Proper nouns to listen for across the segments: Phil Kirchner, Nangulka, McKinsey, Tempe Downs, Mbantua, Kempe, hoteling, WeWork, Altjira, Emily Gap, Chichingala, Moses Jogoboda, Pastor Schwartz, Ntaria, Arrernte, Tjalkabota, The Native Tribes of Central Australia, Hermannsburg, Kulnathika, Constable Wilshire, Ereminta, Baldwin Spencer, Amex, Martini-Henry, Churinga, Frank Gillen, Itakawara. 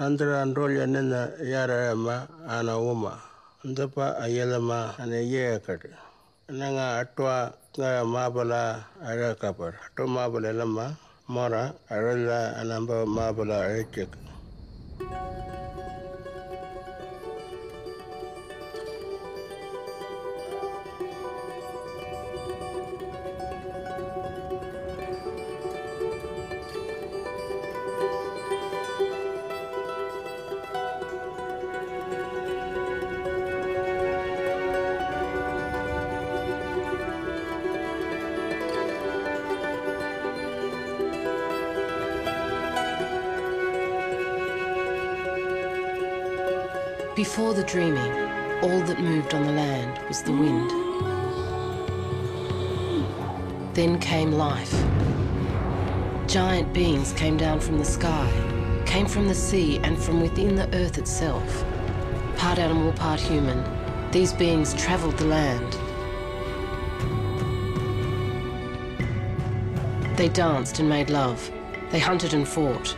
Andra androlya nena yarama ana uma. Ndapa ayelama ane yekati. Nanga atwa nga mabala arakapar. Atwa mabala lama mora arala anamba mabala arikik. Before the dreaming, all that moved on the land was the wind. Then came life. Giant beings came down from the sky, came from the sea and from within the earth itself. Part animal, part human, these beings travelled the land. They danced and made love. They hunted and fought,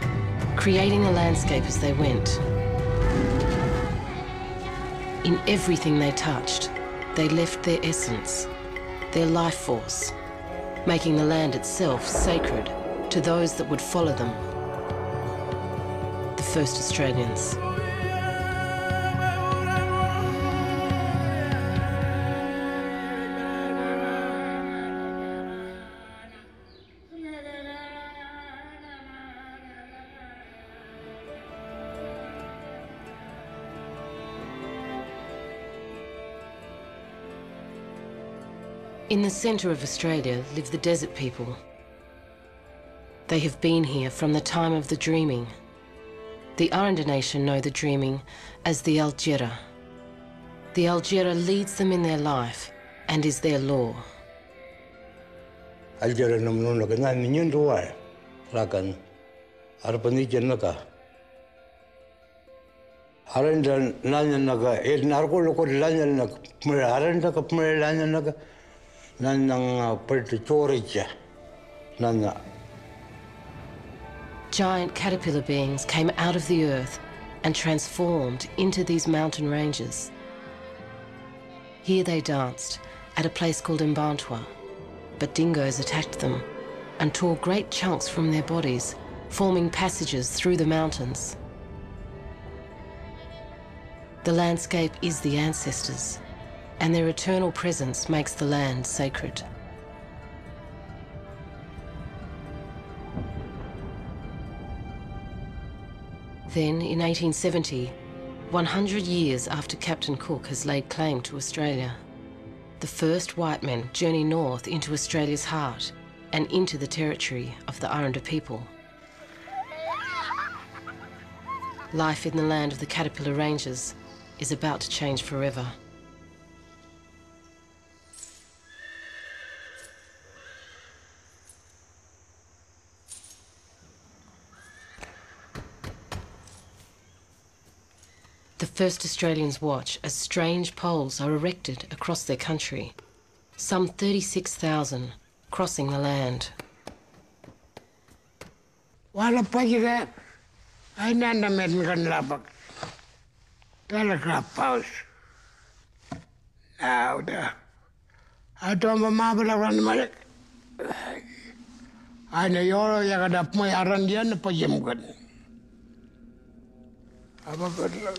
creating the landscape as they went. In everything they touched, they left their essence, their life force, making the land itself sacred to those that would follow them, the first Australians. In the centre of Australia live the desert people. They have been here from the time of the dreaming. The Arrernte nation know the dreaming as the Altjira. The Altjira leads them in their life and is their law. Altjira namno lagna ninyen roa rakan arpani jannaka Arrernte nanyanaka ed narko loko lanyanak mure Arrernte ka mure lanyanaka Giant caterpillar beings came out of the earth and transformed into these mountain ranges. Here they danced at a place called Mbantua, but dingoes attacked them and tore great chunks from their bodies, forming passages through the mountains. The landscape is the ancestors, and their eternal presence makes the land sacred. Then, in 1870, 100 years after Captain Cook has laid claim to Australia, the first white men journey north into Australia's heart and into the territory of the Arrernte people. Life in the land of the Caterpillar Ranges is about to change forever. The first Australians watch as strange poles are erected across their country, some 36,000 crossing the land. Telegraph post. Now I don't remember. I know you're going to around the I'm a good look.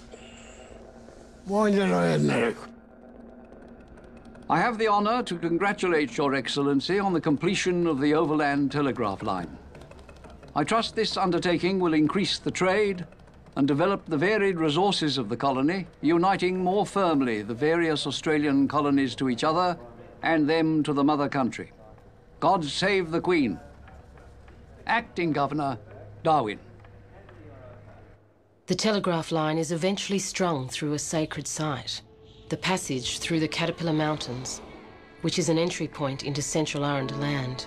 I have the honour to congratulate Your Excellency on the completion of the overland telegraph line. I trust this undertaking will increase the trade and develop the varied resources of the colony, uniting more firmly the various Australian colonies to each other and them to the mother country. God save the Queen. Acting Governor, Darwin. The telegraph line is eventually strung through a sacred site, the passage through the Caterpillar Mountains, which is an entry point into central Arrernte land.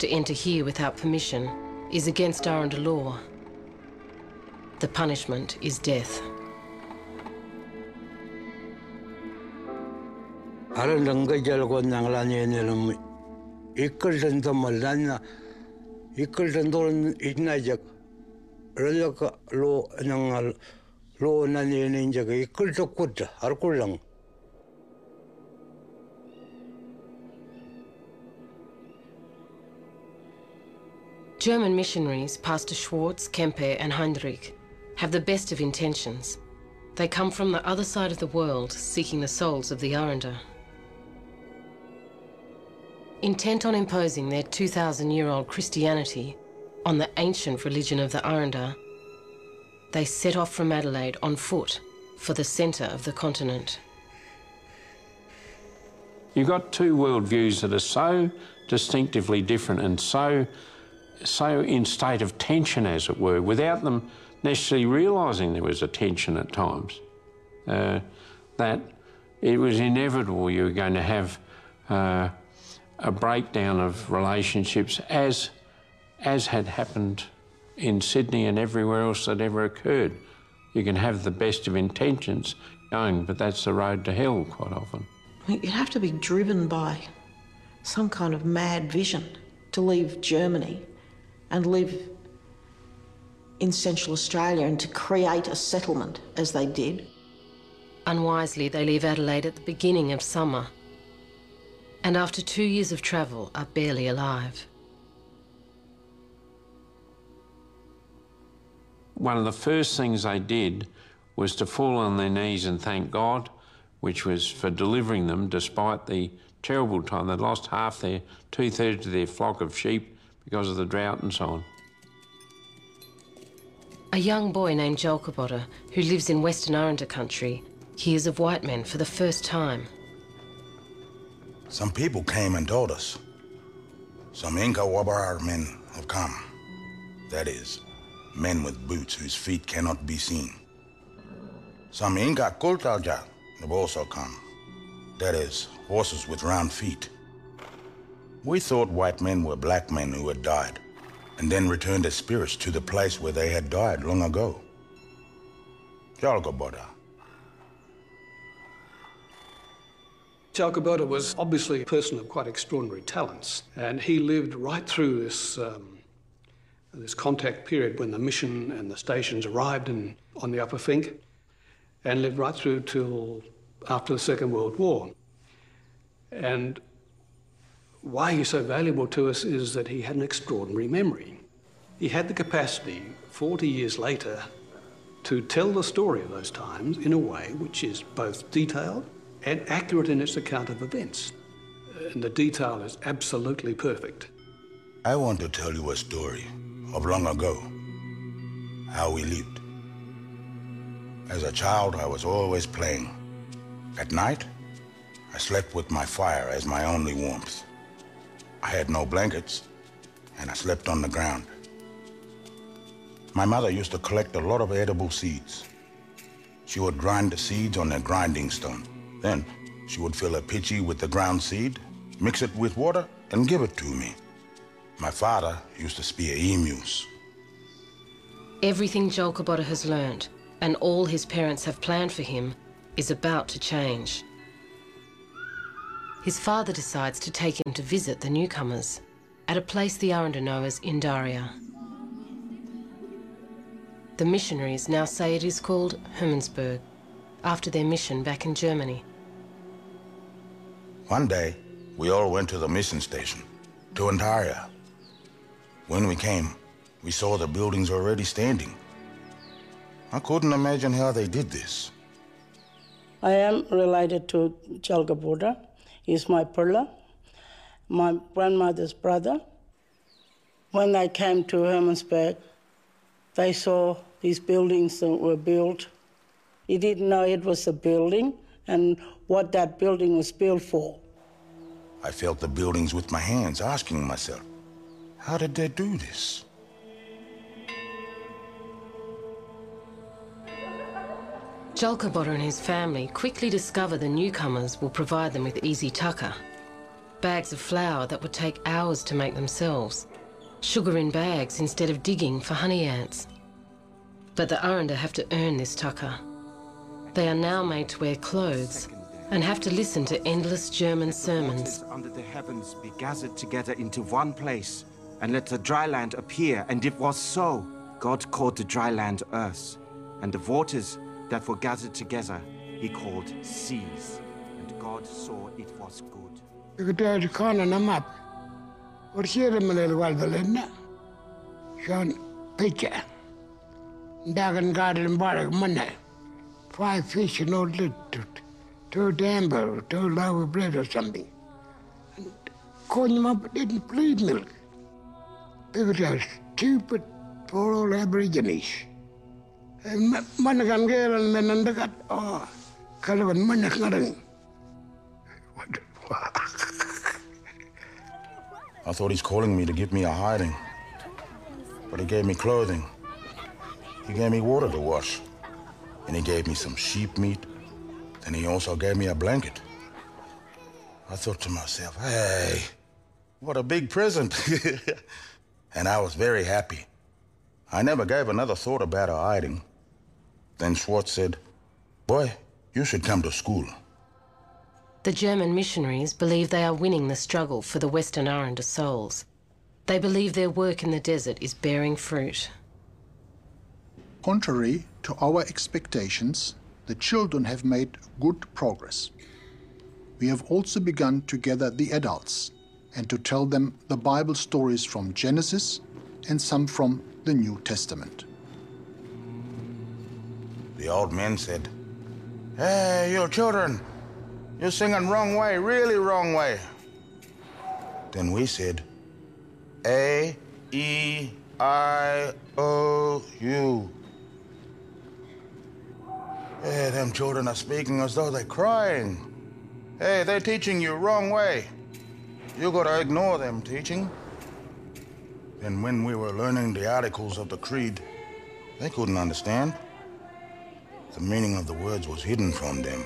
To enter here without permission is against Arrernte law. The punishment is death. Randaka lo nangal lo nani ninjaga ikul to kut harkulang. German missionaries, Pastor Schwartz, Kempe and Heinrich, have the best of intentions. They come from the other side of the world, seeking the souls of the Arrernte. Intent on imposing their 2,000-year-old Christianity on the ancient religion of the Arrernte, they set off from Adelaide on foot for the centre of the continent. You've got two worldviews that are so distinctively different and so in state of tension, as it were, without them necessarily realising there was a tension at times, that it was inevitable you were going to have a breakdown of relationships, as had happened in Sydney and everywhere else that ever occurred. You can have the best of intentions going, but that's the road to hell quite often. You'd have to be driven by some kind of mad vision to leave Germany and live in Central Australia and to create a settlement, as they did. Unwisely, they leave Adelaide at the beginning of summer, and after 2 years of travel are barely alive. One of the first things they did was to fall on their knees and thank God, which was for delivering them despite the terrible time. They'd lost half their, two-thirds of their flock of sheep because of the drought and so on. A young boy named Tjalkabota, who lives in Western Arrernte country, hears of white men for the first time. Some people came and told us. Some Inca Wabarar men have come. That is, men with boots whose feet cannot be seen. Some Inca Kultaja have also come. That is, horses with round feet. We thought white men were black men who had died and then returned as spirits to the place where they had died long ago. Tjalkabota. Tjalkabota was obviously a person of quite extraordinary talents, and he lived right through this this contact period when the mission and the stations arrived on the Upper Fink, and lived right through till after the Second World War. And why he's so valuable to us is that he had an extraordinary memory. He had the capacity, 40 years later, to tell the story of those times in a way which is both detailed and accurate in its account of events. And the detail is absolutely perfect. I want to tell you a story of long ago, how we lived. As a child, I was always playing. At night, I slept with my fire as my only warmth. I had no blankets, and I slept on the ground. My mother used to collect a lot of edible seeds. She would grind the seeds on a grinding stone. Then she would fill a pitcher with the ground seed, mix it with water, and give it to me. My father used to spear emus. Everything Tjalkabota has learned, and all his parents have planned for him, is about to change. His father decides to take him to visit the newcomers at a place the Arrernte know as Ntaria. The missionaries now say it is called Hermannsburg, after their mission back in Germany. One day, we all went to the mission station, to Ntaria. When we came, we saw the buildings already standing. I couldn't imagine how they did this. I am related to Tjalkabota. He's my brother, my grandmother's brother. When they came to Hermannsburg, they saw these buildings that were built. He didn't know it was a building and what that building was built for. I felt the buildings with my hands, asking myself, how did they do this? Tjalkabota and his family quickly discover the newcomers will provide them with easy tucker. Bags of flour that would take hours to make themselves. Sugar in bags instead of digging for honey ants. But the Arrernte have to earn this tucker. They are now made to wear clothes and have to listen to endless German sermons. Under the heavens be gathered together into one place and let the dry land appear, and it was so. God called the dry land earths, and the waters that were gathered together he called seas, and God saw it was good. 5 fish and all that, 2 damper, 2 loaves of bread or something. And calling them up, didn't bleed milk. People are stupid, poor old Aborigines. And Manakan girl and then undercut, oh, Kalavan Manakan. What the fuck? I thought he's calling me to give me a hiding. But he gave me clothing. He gave me water to wash. And he gave me some sheep meat. Then he also gave me a blanket. I thought to myself, hey, what a big present. And I was very happy. I never gave another thought about a hiding. Then Schwartz said, boy, you should come to school. The German missionaries believe they are winning the struggle for the Western Arrernte souls. They believe their work in the desert is bearing fruit. Contrary to our expectations, the children have made good progress. We have also begun to gather the adults and to tell them the Bible stories from Genesis and some from the New Testament. The old men said, hey, you children, you're singing wrong way, really wrong way. Then we said, A, E, I, O, U. Hey, them children are speaking as though they're crying. Hey, they're teaching you wrong way. You gotta ignore them teaching. And when we were learning the articles of the creed, they couldn't understand. The meaning of the words was hidden from them.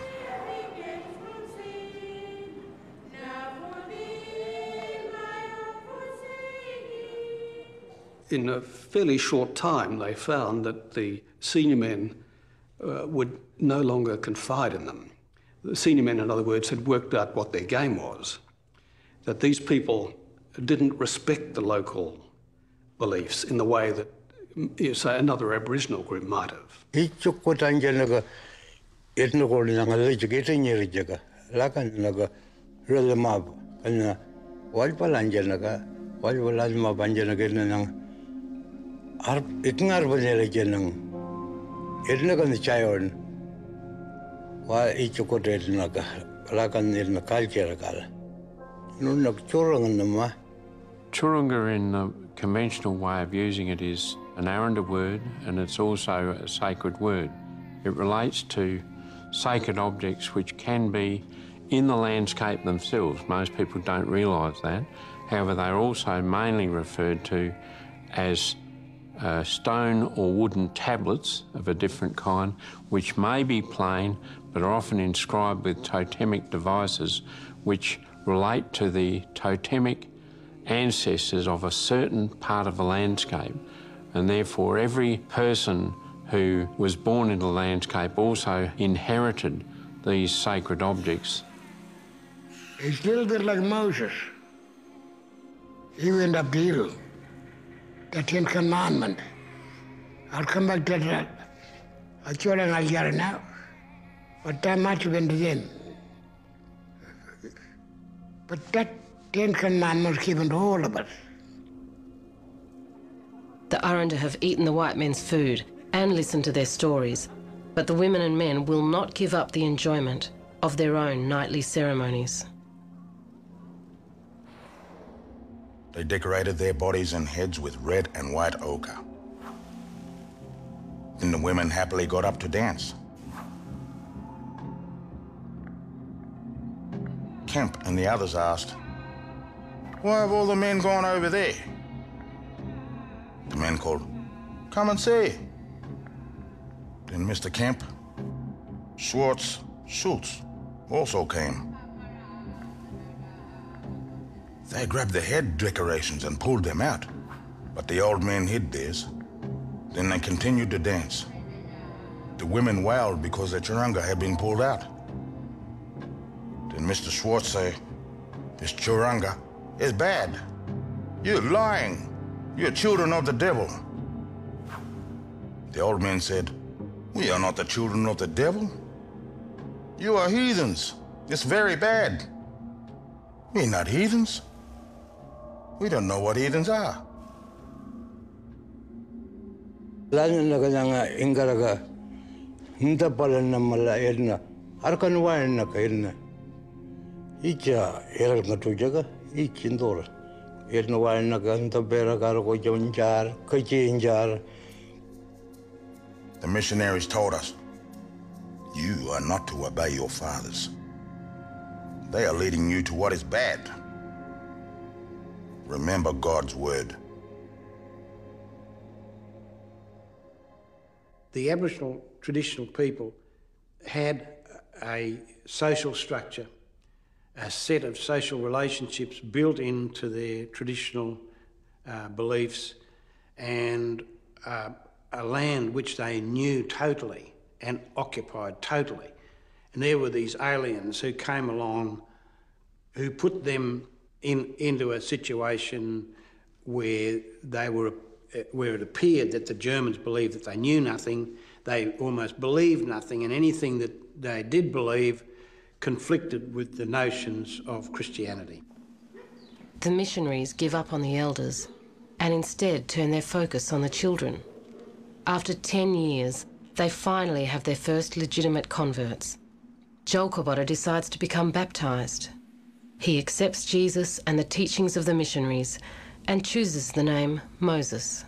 In a fairly short time, they found that the senior men would no longer confide in them. The senior men, in other words, had worked out what their game was, that these people didn't respect the local beliefs in the way that, you say, another Aboriginal group might have. Churinga, in the conventional way of using it, is an Arrernte word, and it's also a sacred word. It relates to sacred objects which can be in the landscape themselves. Most people don't realise that. However, they're also mainly referred to as stone or wooden tablets of a different kind, which may be plain but are often inscribed with totemic devices which relate to the totemic ancestors of a certain part of a landscape. And therefore every person who was born into the landscape also inherited these sacred objects. It's a little bit like Moses. He went up the hill. The 10 Commandments. I'll come back to that. I told them Altjira now. But that much went to them. But that 10 Commandments given to all of us. The Arrernte have eaten the white men's food and listened to their stories, but the women and men will not give up the enjoyment of their own nightly ceremonies. They decorated their bodies and heads with red and white ochre. Then the women happily got up to dance. Kempe and the others asked, why have all the men gone over there? The men called, come and see. Then Mr. Kempe, Schwartz, Schultz also came. They grabbed the head decorations and pulled them out, but the old men hid theirs. Then they continued to dance. The women wailed because their Churinga had been pulled out. Then Mr. Schwartz said, this Churinga is bad. You're lying. You're children of the devil. The old man said, "We are not the children of the devil. You are heathens. It's very bad." "We're not heathens. We don't know what heathens are." The missionaries told us, "You are not to obey your fathers. They are leading you to what is bad. Remember God's word." The Aboriginal traditional people had a social structure, a set of social relationships built into their traditional beliefs, and a land which they knew totally and occupied totally. And there were these aliens who came along, who put them into a situation where they were, where it appeared that the Germans believed that they knew nothing, they almost believed nothing, and anything that they did believe conflicted with the notions of Christianity. The missionaries give up on the elders and instead turn their focus on the children. After 10 years, they finally have their first legitimate converts. Tjalkabota decides to become baptised. He accepts Jesus and the teachings of the missionaries and chooses the name Moses.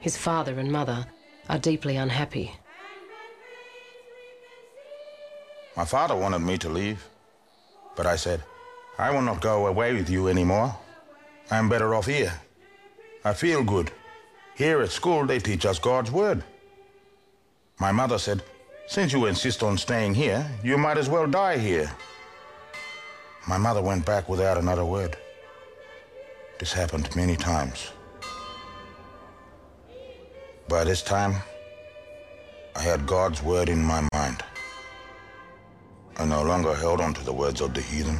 His father and mother are deeply unhappy. "My father wanted me to leave, but I said, 'I will not go away with you anymore. I am better off here. I feel good. Here at school they teach us God's word.' My mother said, 'Since you insist on staying here, you might as well die here.' My mother went back without another word. This happened many times. By this time, I had God's word in my mind. I no longer held on to the words of the heathen."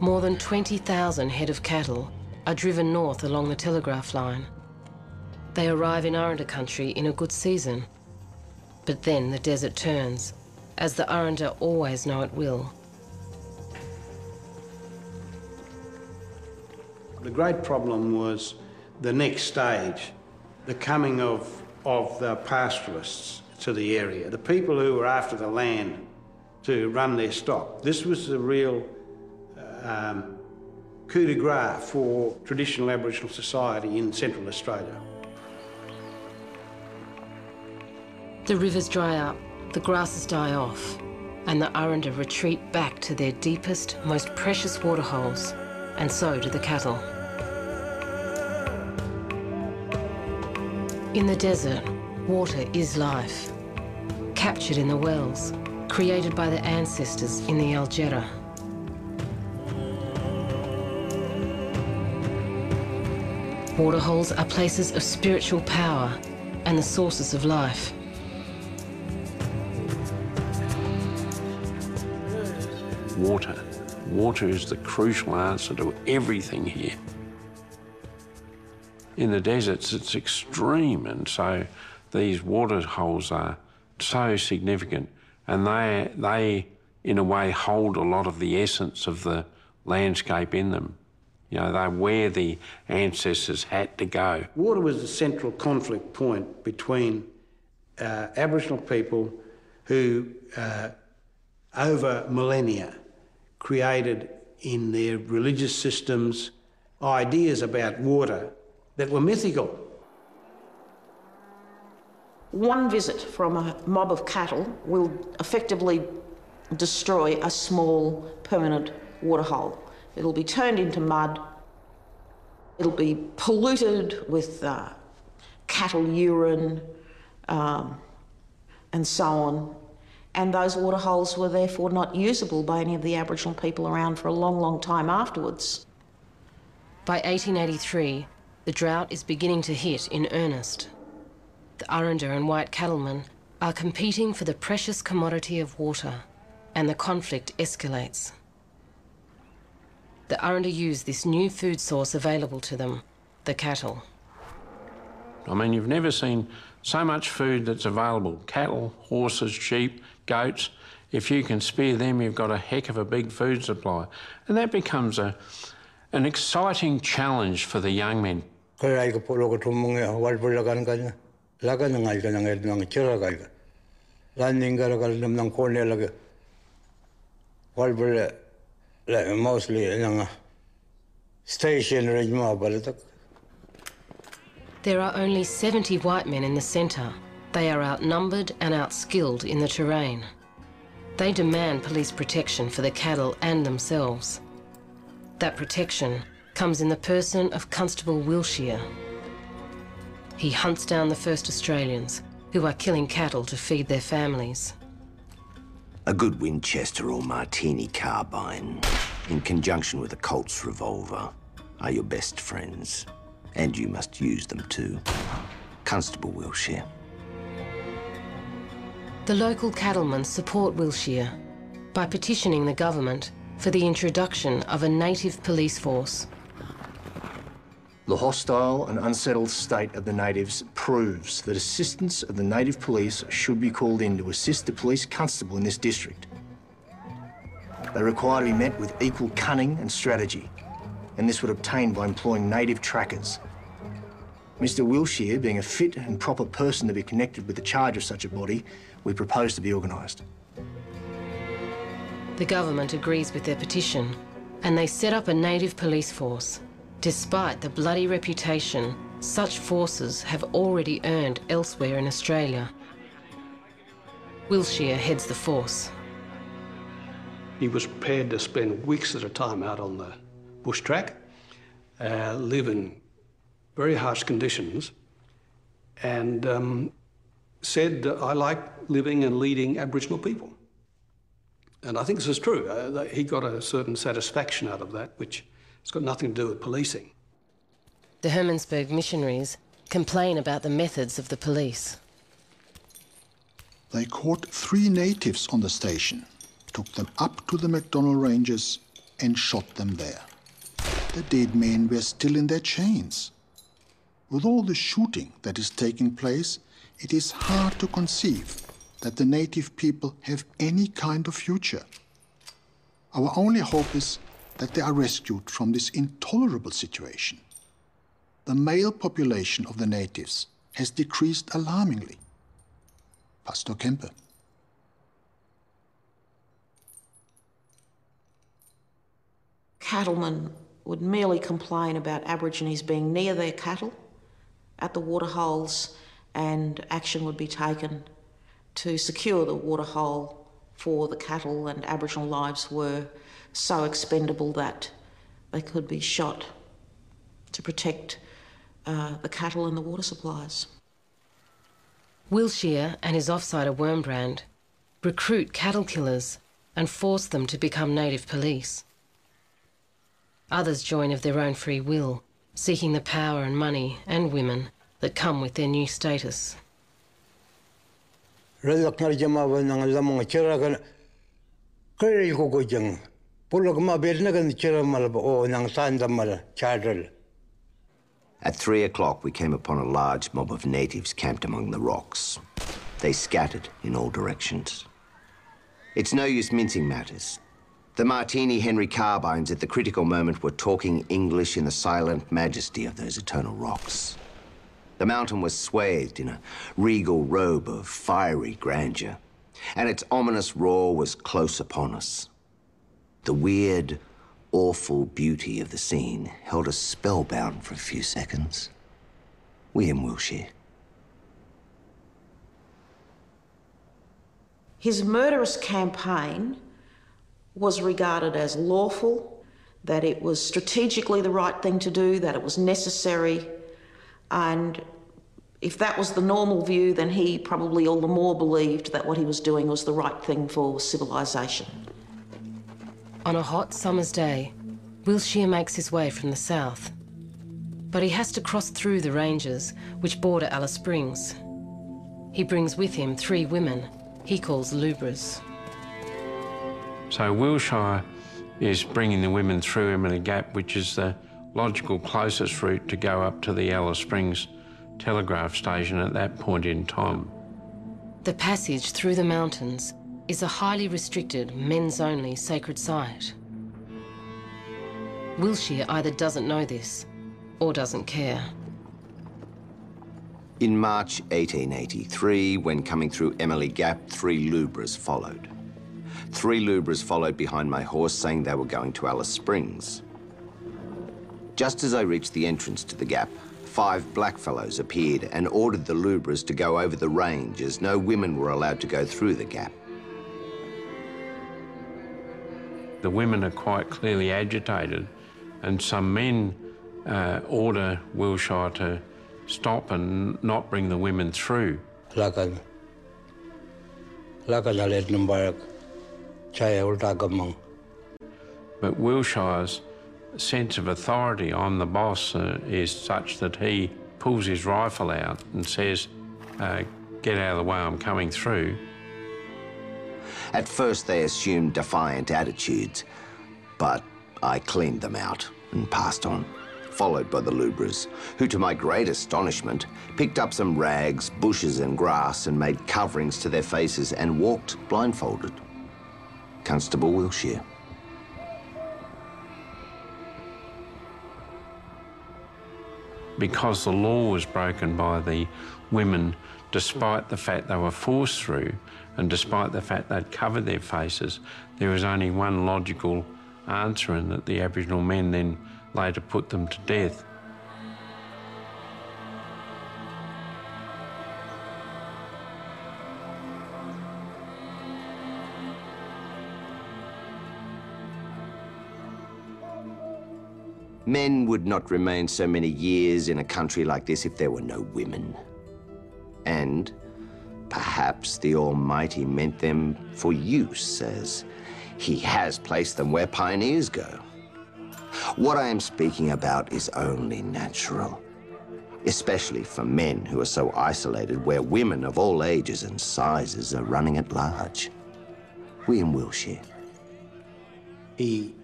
More than 20,000 head of cattle are driven north along the telegraph line. They arrive in Arrernte country in a good season. But then the desert turns, as the Arrernte always know it will. The great problem was the next stage, the coming of the pastoralists to the area, the people who were after the land to run their stock. This was the real coup de grace for traditional Aboriginal society in Central Australia. The rivers dry up, the grasses die off, and the Arrernte retreat back to their deepest, most precious waterholes, and so do the cattle. In the desert, water is life, captured in the wells, created by the ancestors in the Altjira. Waterholes are places of spiritual power and the sources of life. Water. Water is the crucial answer to everything here. In the deserts, it's extreme, and so these water holes are so significant, and they in a way hold a lot of the essence of the landscape in them. You know, they're where the ancestors had to go. Water was the central conflict point between Aboriginal people who, over millennia, created in their religious systems ideas about water that were mythical. One visit from a mob of cattle will effectively destroy a small permanent waterhole. It'll be turned into mud. It'll be polluted with cattle urine and so on. And those waterholes were therefore not usable by any of the Aboriginal people around for a long, long time afterwards. By 1883, the drought is beginning to hit in earnest. The Arrernte and white cattlemen are competing for the precious commodity of water, and the conflict escalates. the Arrernte use this new food source available to them, the cattle. I mean, you've never seen so much food that's available. Cattle, horses, sheep, goats. If you can spare them, you've got a heck of a big food supply. And that becomes an exciting challenge for the young men. There are only 70 white men in the centre. They are outnumbered and outskilled in the terrain. They demand police protection for the cattle and themselves. That protection comes in the person of Constable Wilshire. He hunts down the first Australians who are killing cattle to feed their families. A good Winchester or Martini carbine, in conjunction with a Colt's revolver, are your best friends. And you must use them too. Constable Wilshire. The local cattlemen support Wilshire by petitioning the government for the introduction of a native police force. The hostile and unsettled state of the natives proves that assistance of the native police should be called in to assist the police constable in this district. They require to be met with equal cunning and strategy, and this would obtain by employing native trackers. Mr. Wilshire, being a fit and proper person to be connected with the charge of such a body, we propose to be organised. The government agrees with their petition, and they set up a native police force, despite the bloody reputation such forces have already earned elsewhere in Australia. Wilshire heads the force. He was prepared to spend weeks at a time out on the bush track, live in very harsh conditions, and said that I like living and leading Aboriginal people. And I think this is true. He got a certain satisfaction out of that, which has got nothing to do with policing. The Hermannsburg missionaries complain about the methods of the police. They caught 3 natives on the station, took them up to the McDonald Ranges and shot them there. The dead men were still in their chains. With all the shooting that is taking place, it is hard to conceive that the native people have any kind of future. Our only hope is that they are rescued from this intolerable situation. The male population of the natives has decreased alarmingly. Pastor Kempe. Cattlemen would merely complain about Aborigines being near their cattle at the waterholes, and action would be taken to secure the waterhole for the cattle, and Aboriginal lives were so expendable that they could be shot to protect the cattle and the water supplies. Wilshire and his offside of Wormbrand recruit cattle killers and force them to become native police. Others join of their own free will, seeking the power and money and women that come with their new status. At 3 o'clock, we came upon a large mob of natives camped among the rocks. They scattered in all directions. It's no use mincing matters. The Martini-Henry carbines at the critical moment were talking English in the silent majesty of those eternal rocks. The mountain was swathed in a regal robe of fiery grandeur, and its ominous roar was close upon us. The weird, awful beauty of the scene held us spellbound for a few seconds. We and Wilshire. His murderous campaign was regarded as lawful, that it was strategically the right thing to do, that it was necessary, and if that was the normal view, then he probably all the more believed that what he was doing was the right thing for civilization. On a hot summer's day, Wilshire makes his way from the south, but he has to cross through the ranges which border Alice Springs. He brings with him 3 women he calls lubras. So Wilshire is bringing the women through Emily Gap, which is the logical closest route to go up to the Alice Springs telegraph station at that point in time. The passage through the mountains is a highly restricted, men's-only sacred site. Wilshire either doesn't know this or doesn't care. In March 1883, when coming through Emily Gap, 3 lubras followed. 3 lubras followed behind my horse, saying they were going to Alice Springs. Just as I reached the entrance to the gap, 5 blackfellows appeared and ordered the lubras to go over the range, as no women were allowed to go through the gap. The women are quite clearly agitated, and some men order Wilshire to stop and not bring the women through. But Wilshire's sense of authority on the boss is such that he pulls his rifle out and says, get out of the way, I'm coming through. At first they assumed defiant attitudes, but I cleaned them out and passed on, followed by the lubras, who, to my great astonishment, picked up some rags, bushes and grass and made coverings to their faces and walked blindfolded. Constable Wilshire. Because the law was broken by the women, despite the fact they were forced through and despite the fact they'd covered their faces, there was only one logical answer, in that the Aboriginal men then later put them to death. Men would not remain so many years in a country like this if there were no women. And perhaps the Almighty meant them for use, as He has placed them where pioneers go. What I am speaking about is only natural, especially for men who are so isolated, where women of all ages and sizes are running at large. We in Wilshire. He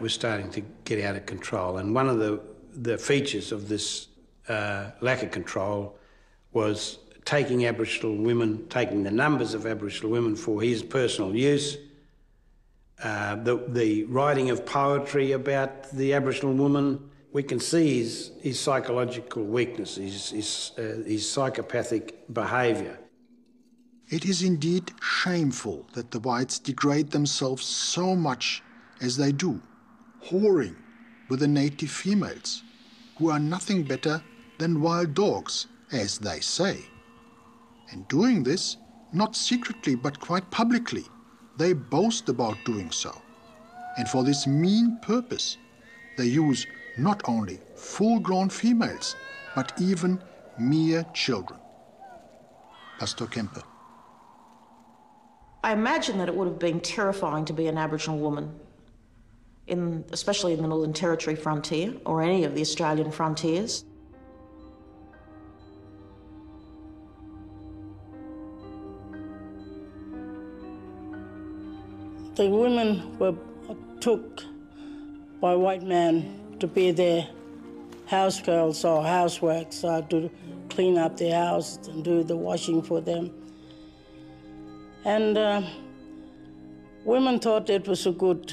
was starting to get out of control, and one of the features of this lack of control was taking Aboriginal women, taking the numbers of Aboriginal women for his personal use. The writing of poetry about the Aboriginal woman, we can see his psychological weakness, his psychopathic behaviour. It is indeed shameful that the whites degrade themselves so much as they do, whoring with the native females, who are nothing better than wild dogs, as they say. And doing this, not secretly but quite publicly, they boast about doing so, and for this mean purpose they use not only full-grown females but even mere children. Pastor Kempe. I imagine that it would have been terrifying to be an Aboriginal woman, especially in the Northern Territory frontier or any of the Australian frontiers. The women were took by white men to be their housegirls or houseworks, to clean up their house and do the washing for them. And women thought it was a good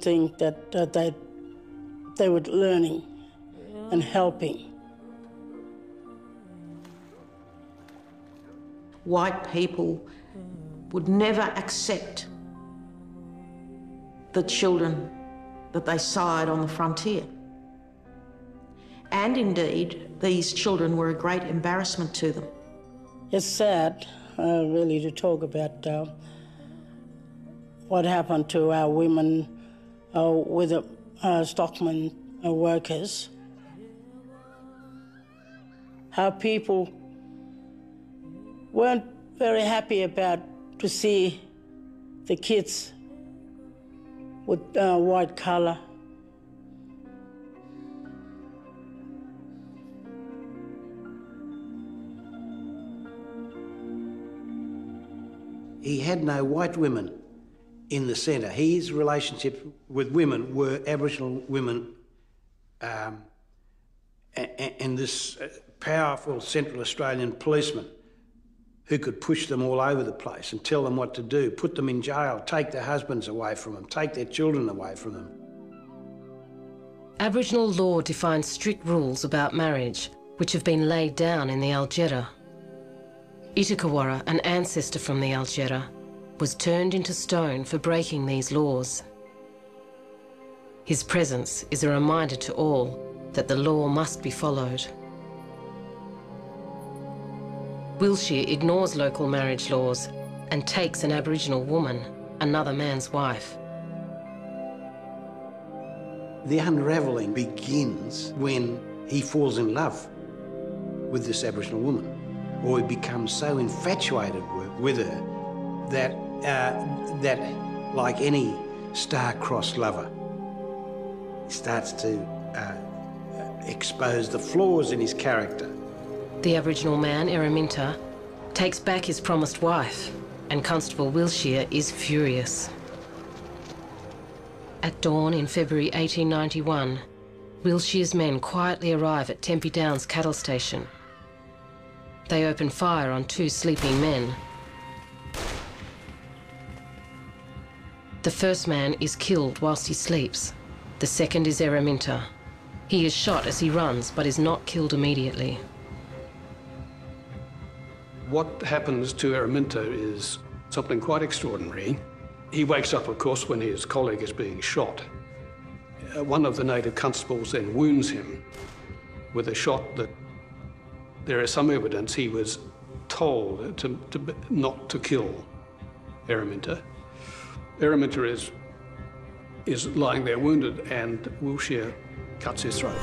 thing that they were learning and helping. White people would never accept the children that they sired on the frontier. And indeed, these children were a great embarrassment to them. It's sad, really, to talk about what happened to our women with stockmen workers. How people weren't very happy about to see the kids with white colour. He had no white women. in the centre. His relationships with women were Aboriginal women, and this powerful Central Australian policeman who could push them all over the place and tell them what to do, put them in jail, take their husbands away from them, take their children away from them. Aboriginal law defines strict rules about marriage, which have been laid down in the Altjira. Itakawara, an ancestor from the Altjira, was turned into stone for breaking these laws. His presence is a reminder to all that the law must be followed. Wilshire ignores local marriage laws and takes an Aboriginal woman, another man's wife. The unravelling begins when he falls in love with this Aboriginal woman, or he becomes so infatuated with her that, like any star-crossed lover, he starts to expose the flaws in his character. The Aboriginal man, Ereminta, takes back his promised wife, and Constable Wilshire is furious. At dawn in February 1891, Wilshire's men quietly arrive at Tempe Downs cattle station. They open fire on two sleeping men. The first man is killed whilst he sleeps. The second is Ereminta. He is shot as he runs, but is not killed immediately. What happens to Ereminta is something quite extraordinary. He wakes up, of course, when his colleague is being shot. One of the native constables then wounds him with a shot that there is some evidence he was told not to kill Ereminta. Ereminta is lying there wounded, and Wilshire cuts his throat.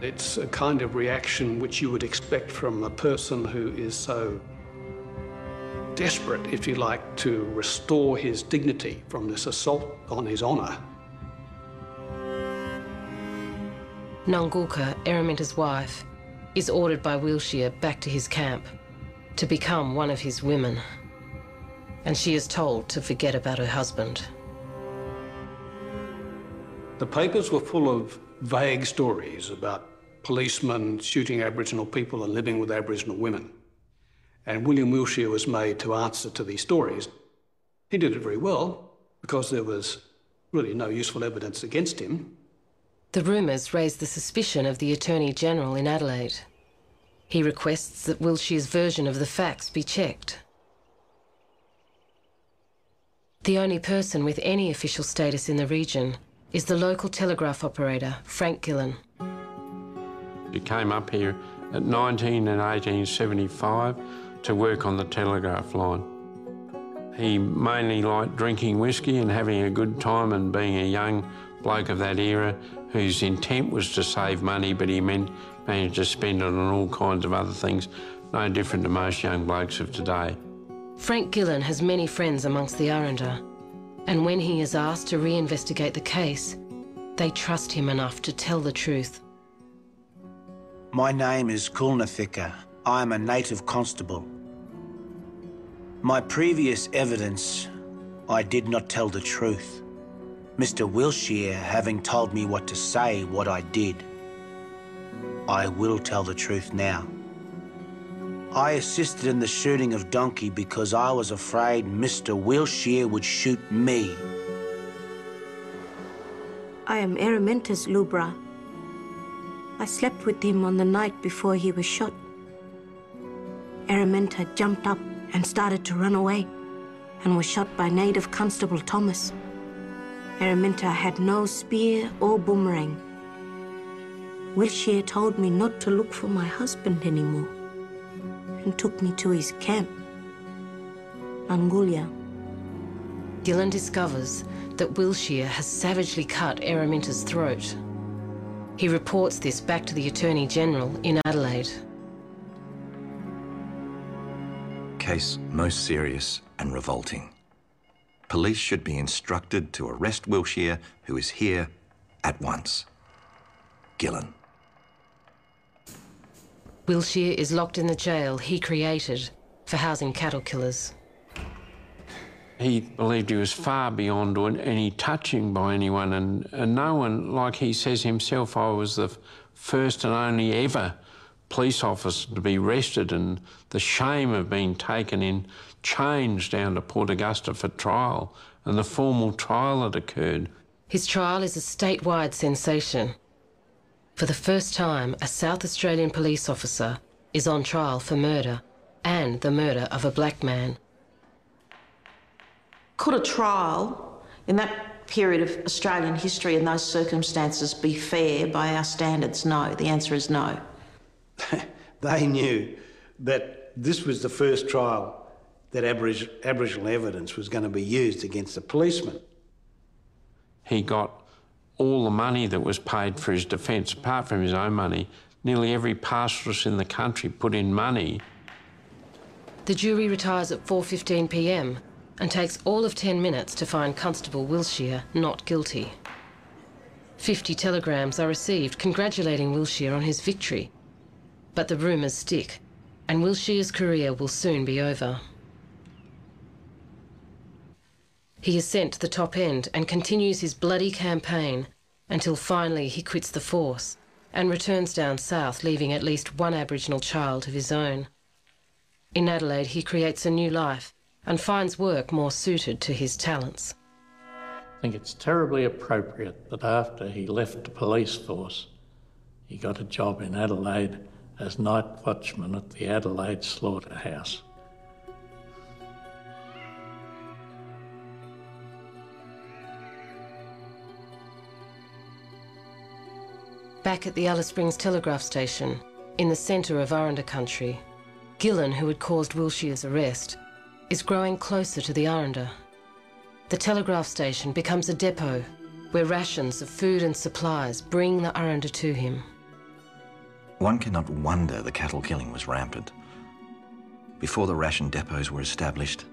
It's a kind of reaction which you would expect from a person who is so desperate, if you like, to restore his dignity from this assault on his honour. Nangulka, Ereminta's wife, is ordered by Wilshire back to his camp to become one of his women, and she is told to forget about her husband. The papers were full of vague stories about policemen shooting Aboriginal people and living with Aboriginal women. And William Wilshire was made to answer to these stories. He did it very well, because there was really no useful evidence against him. The rumours raise the suspicion of the Attorney General in Adelaide. He requests that Wilshire's version of the facts be checked. The only person with any official status in the region is the local telegraph operator, Frank Gillen. He came up here at 19 and 1875 to work on the telegraph line. He mainly liked drinking whiskey and having a good time, and being a young bloke of that era whose intent was to save money, but he managed to spend it on all kinds of other things, no different to most young blokes of today. Frank Gillen has many friends amongst the Arrernte, and when he is asked to reinvestigate the case, they trust him enough to tell the truth. My name is Kulnathika. I am a native constable. My previous evidence, I did not tell the truth, Mr. Wilshire having told me what to say, what I did. I will tell the truth now. I assisted in the shooting of Donkey because I was afraid Mr. Wilshire would shoot me. I am Ereminta's lubra. I slept with him on the night before he was shot. Ereminta jumped up and started to run away and was shot by native constable Thomas. Ereminta had no spear or boomerang. Wilshire told me not to look for my husband anymore, and took me to his camp, Angulia. Gillen discovers that Wilshire has savagely cut Ereminta's throat. He reports this back to the Attorney General in Adelaide. Case most serious and revolting. Police should be instructed to arrest Wilshire, who is here at once. Gillen. Wilshire is locked in the jail he created for housing cattle killers. He believed he was far beyond any touching by anyone, and no one, like he says himself, I was the first and only ever police officer to be arrested, and the shame of being taken in chains down to Port Augusta for trial, and the formal trial that occurred. His trial is a statewide sensation. For the first time, a South Australian police officer is on trial for murder, and the murder of a black man. Could a trial in that period of Australian history in those circumstances be fair by our standards? No. The answer is no. They knew that this was the first trial that Aboriginal evidence was going to be used against a policeman. He got all the money that was paid for his defence, apart from his own money. Nearly every pastoralist in the country put in money. The jury retires at 4:15 p.m. and takes all of 10 minutes to find Constable Wilshire not guilty. 50 telegrams are received congratulating Wilshire on his victory. But the rumours stick, and Wilshire's career will soon be over. He is sent to the top end and continues his bloody campaign until finally he quits the force and returns down south, leaving at least one Aboriginal child of his own. In Adelaide, he creates a new life and finds work more suited to his talents. I think it's terribly appropriate that after he left the police force, he got a job in Adelaide as night watchman at the Adelaide slaughterhouse. Back at the Alice Springs Telegraph Station, in the centre of Arrernte country, Gillen, who had caused Wilshire's arrest, is growing closer to the Arrernte. The telegraph station becomes a depot where rations of food and supplies bring the Arrernte to him. One cannot wonder the cattle killing was rampant. Before the ration depots were established,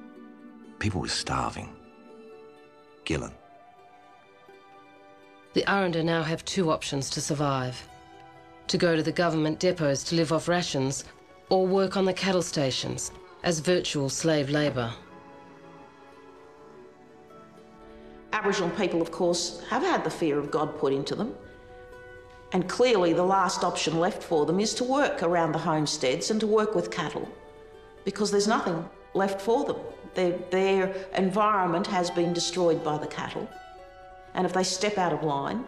people were starving. Gillen. The Arrernte now have two options to survive: to go to the government depots to live off rations, or work on the cattle stations as virtual slave labour. Aboriginal people, of course, have had the fear of God put into them. And clearly the last option left for them is to work around the homesteads and to work with cattle, because there's nothing left for them. Their environment has been destroyed by the cattle. And if they step out of line,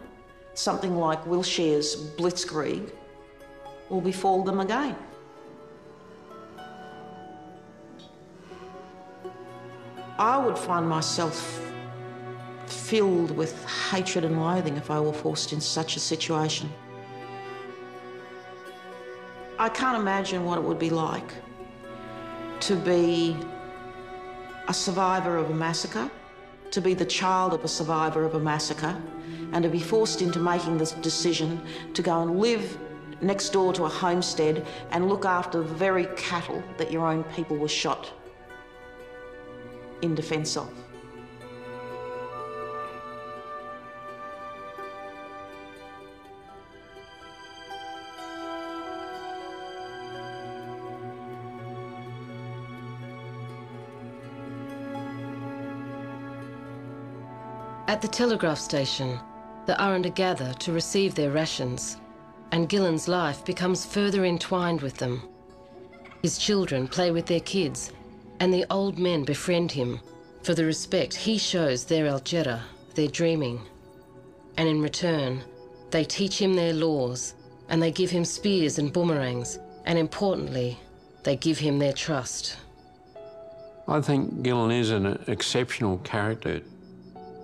something like Wilshire's blitzkrieg will befall them again. I would find myself filled with hatred and loathing if I were forced in such a situation. I can't imagine what it would be like to be a survivor of a massacre, to be the child of a survivor of a massacre, and to be forced into making this decision to go and live next door to a homestead and look after the very cattle that your own people were shot in defence of. At the telegraph station, the Arrernte gather to receive their rations, and Gillen's life becomes further entwined with them. His children play with their kids, and the old men befriend him for the respect he shows their Altjira, their dreaming. And in return, they teach him their laws, and they give him spears and boomerangs, and importantly, they give him their trust. I think Gillen is an exceptional character.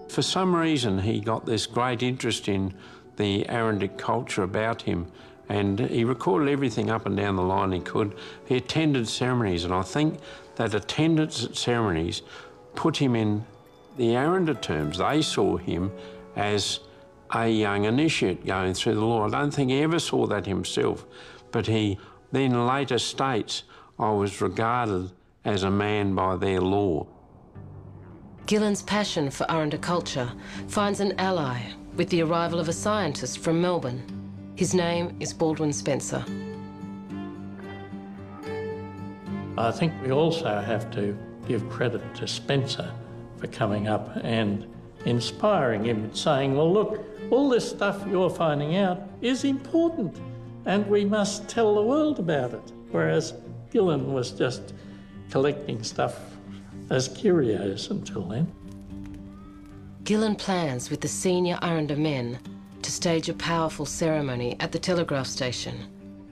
For some reason, he got this great interest in the Arrernte culture about him, and he recorded everything up and down the line he could. He attended ceremonies, and I think that attendance at ceremonies put him in the Arrernte terms. They saw him as a young initiate going through the law. I don't think he ever saw that himself, but he then later states, "I was regarded as a man by their law." Gillen's passion for Arrernte culture finds an ally with the arrival of a scientist from Melbourne. His name is Baldwin Spencer. I think we also have to give credit to Spencer for coming up and inspiring him and saying, well, look, all this stuff you're finding out is important and we must tell the world about it. Whereas Gillen was just collecting stuff as curios until then. Gillen plans with the senior Arrernte men to stage a powerful ceremony at the telegraph station,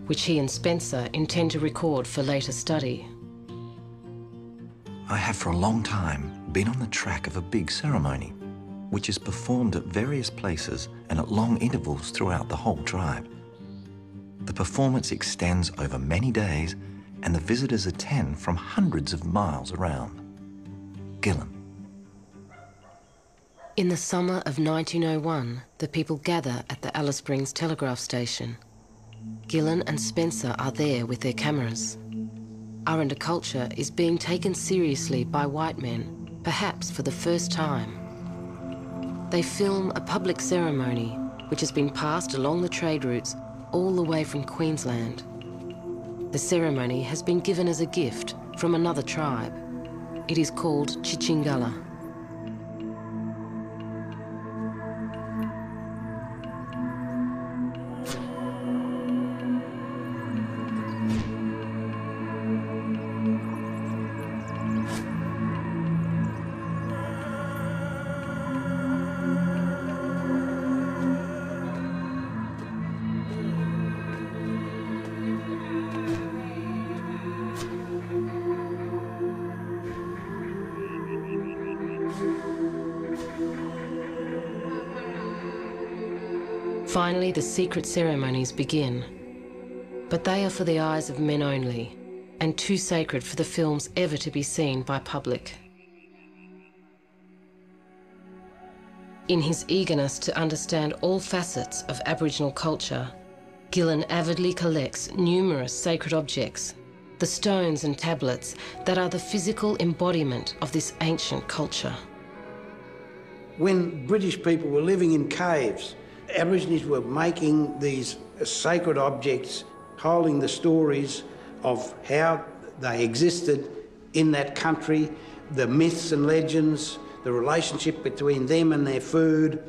which he and Spencer intend to record for later study. I have for a long time been on the track of a big ceremony, which is performed at various places and at long intervals throughout the whole tribe. The performance extends over many days and the visitors attend from hundreds of miles around. Gillen. In the summer of 1901, the people gather at the Alice Springs telegraph station. Gillen and Spencer are there with their cameras. Arrernte culture is being taken seriously by white men, perhaps for the first time. They film a public ceremony which has been passed along the trade routes all the way from Queensland. The ceremony has been given as a gift from another tribe. It is called Chichingala. Finally, the secret ceremonies begin, but they are for the eyes of men only, and too sacred for the films ever to be seen by public. In his eagerness to understand all facets of Aboriginal culture, Gillen avidly collects numerous sacred objects, the stones and tablets that are the physical embodiment of this ancient culture. When British people were living in caves, Aborigines were making these sacred objects, holding the stories of how they existed in that country, the myths and legends, the relationship between them and their food,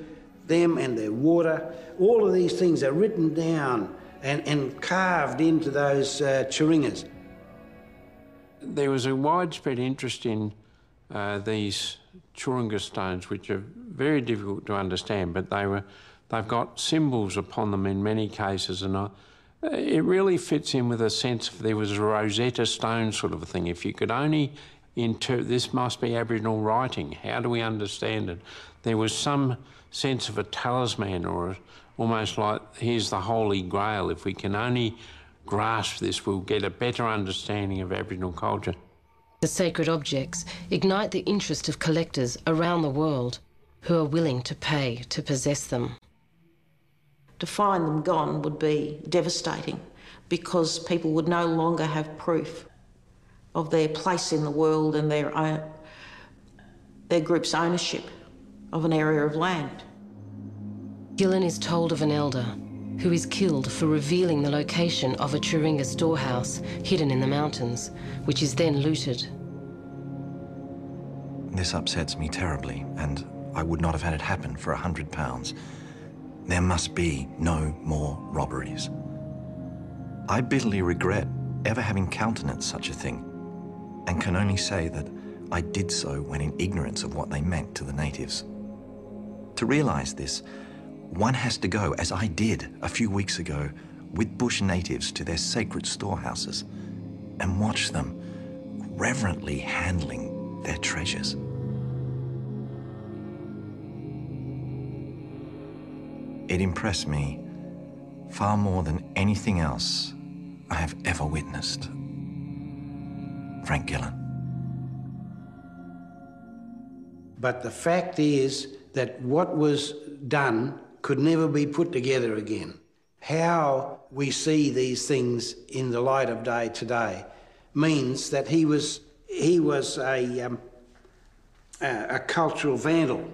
them and their water. All of these things are written down and carved into those churingas. There was a widespread interest in these churinga stones, which are very difficult to understand, but they've got symbols upon them in many cases, and it really fits in with a sense of there was a Rosetta Stone sort of a thing. If you could only interpret, this must be Aboriginal writing, how do we understand it? There was some sense of a talisman, or almost like, here's the Holy Grail. If we can only grasp this, we'll get a better understanding of Aboriginal culture. The sacred objects ignite the interest of collectors around the world who are willing to pay to possess them. To find them gone would be devastating because people would no longer have proof of their place in the world and their group's ownership of an area of land. Gillen is told of an elder who is killed for revealing the location of a Churinga storehouse hidden in the mountains, which is then looted. This upsets me terribly, and I would not have had it happen for £100. There must be no more robberies. I bitterly regret ever having countenanced such a thing, and can only say that I did so when in ignorance of what they meant to the natives. To realise this, one has to go, as I did a few weeks ago, with bush natives to their sacred storehouses and watch them reverently handling their treasures. It impressed me far more than anything else I have ever witnessed. Frank Gillen. But the fact is that what was done could never be put together again. How we see these things in the light of day today means that he was a cultural vandal.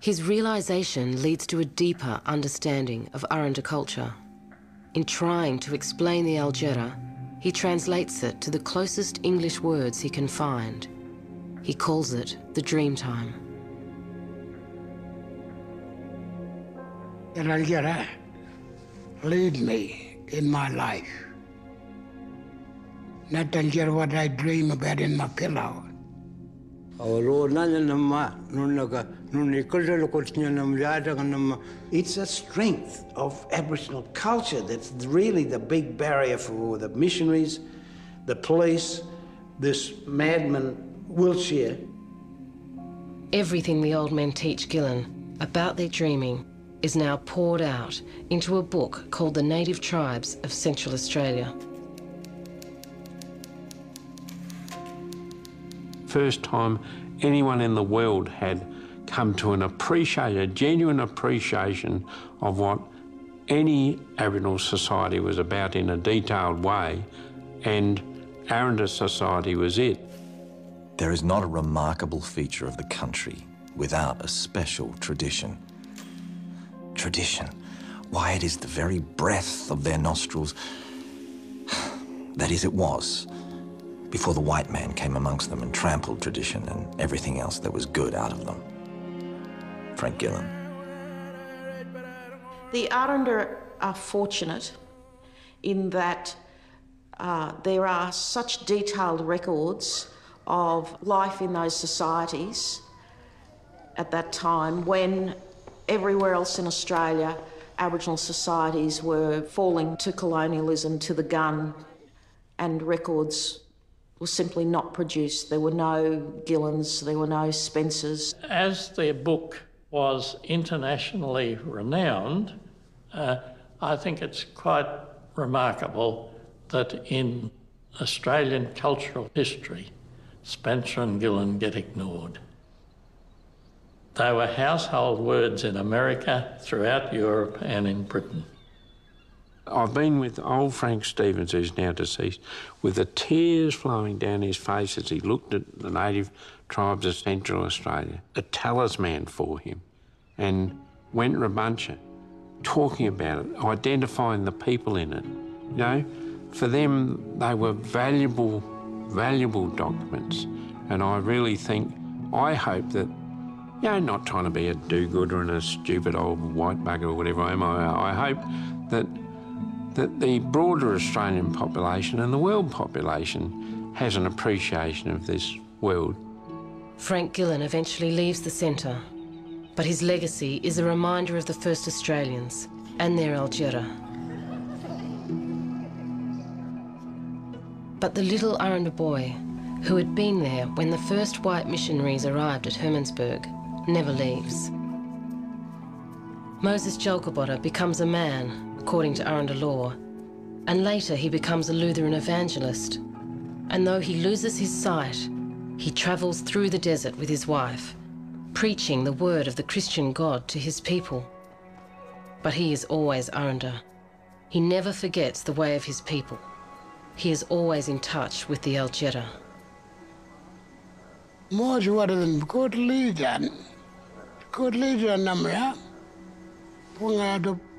His realisation leads to a deeper understanding of Arrernte culture. In trying to explain the Altjira, He translates it to the closest English words he can find. He calls it the dream time. Arrernte, lead me in my life. Not Arrernte what I dream about in my pillow. It's a strength of Aboriginal culture that's really the big barrier for the missionaries, the police, this madman Wilshire. Everything the old men teach Gillen about their dreaming is now poured out into a book called The Native Tribes of Central Australia. First time anyone in the world had come to an appreciation, a genuine appreciation of what any Aboriginal society was about in a detailed way, and Arrernte society was it. There is not a remarkable feature of the country without a special tradition. Tradition, why it is the very breath of their nostrils. That is, it was, before the white man came amongst them and trampled tradition and everything else that was good out of them. Frank Gillen. The Arrernte are fortunate in that there are such detailed records of life in those societies at that time, when everywhere else in Australia, Aboriginal societies were falling to colonialism, to the gun, and records were simply not produced. There were no Gillens, there were no Spencers. As their book was internationally renowned, I think it's quite remarkable that in Australian cultural history, Spencer and Gillen get ignored. They were household words in America, throughout Europe and in Britain. I've been with old Frank Stevens, who's now deceased, with the tears flowing down his face as he looked at the Native Tribes of Central Australia, a talisman for him, and went Rabuncha, talking about it, identifying the people in it. You know, for them, they were valuable, valuable documents. And I really think, I hope that, you know, not trying to be a do-gooder and a stupid old white bugger or whatever I am, I hope that the broader Australian population and the world population has an appreciation of this world. Frank Gillen eventually leaves the centre, but his legacy is a reminder of the first Australians and their Altjira. But the little Arrernte boy, who had been there when the first white missionaries arrived at Hermannsburg, never leaves. Moses Jogoboda becomes a man, according to Arrernte law, and later he becomes a Lutheran evangelist. And though he loses his sight, he travels through the desert with his wife, preaching the word of the Christian God to his people. But he is always Arrernte. He never forgets the way of his people. He is always in touch with the Altjira.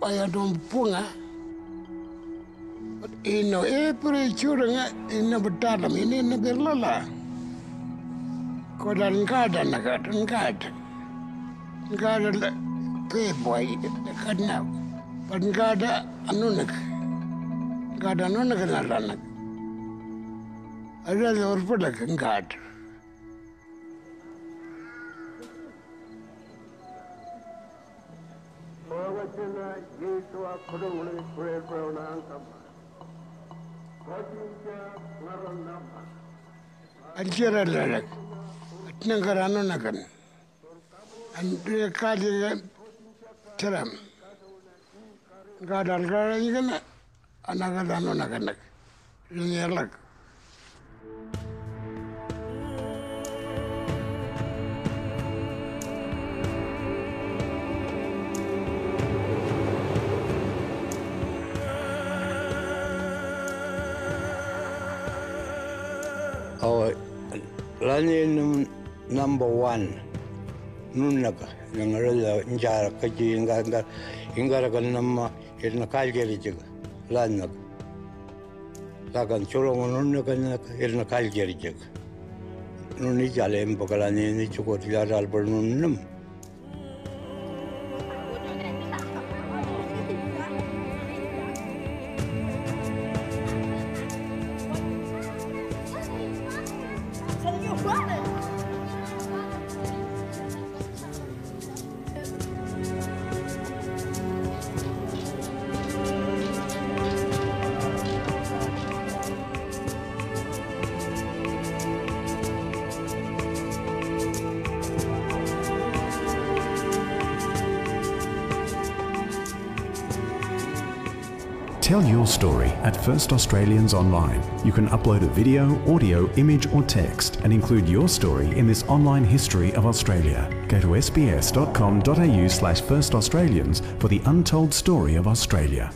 I don't punga. But in every Churinga, in the Batam, in the Berlala, Kodankad and the Garden Guard. Garden Payboy, the Gard now. But Garda Anunak. Garda Anunak and Alanak. I rather put like a guard. Altjira lalak, atnangar anunakan, andre kajiga ceram, gadal gadal juga na, anagar anunakan, lalak. Our Lani number one, Nunaka, Nangarilla, Njara, Kaji, Inganga, Ingaraganama, Irnakalgerijiga, Lanak. Tell your story at First Australians Online. You can upload a video, audio, image or text and include your story in this online history of Australia. Go to sbs.com.au/firstaustralians for the untold story of Australia.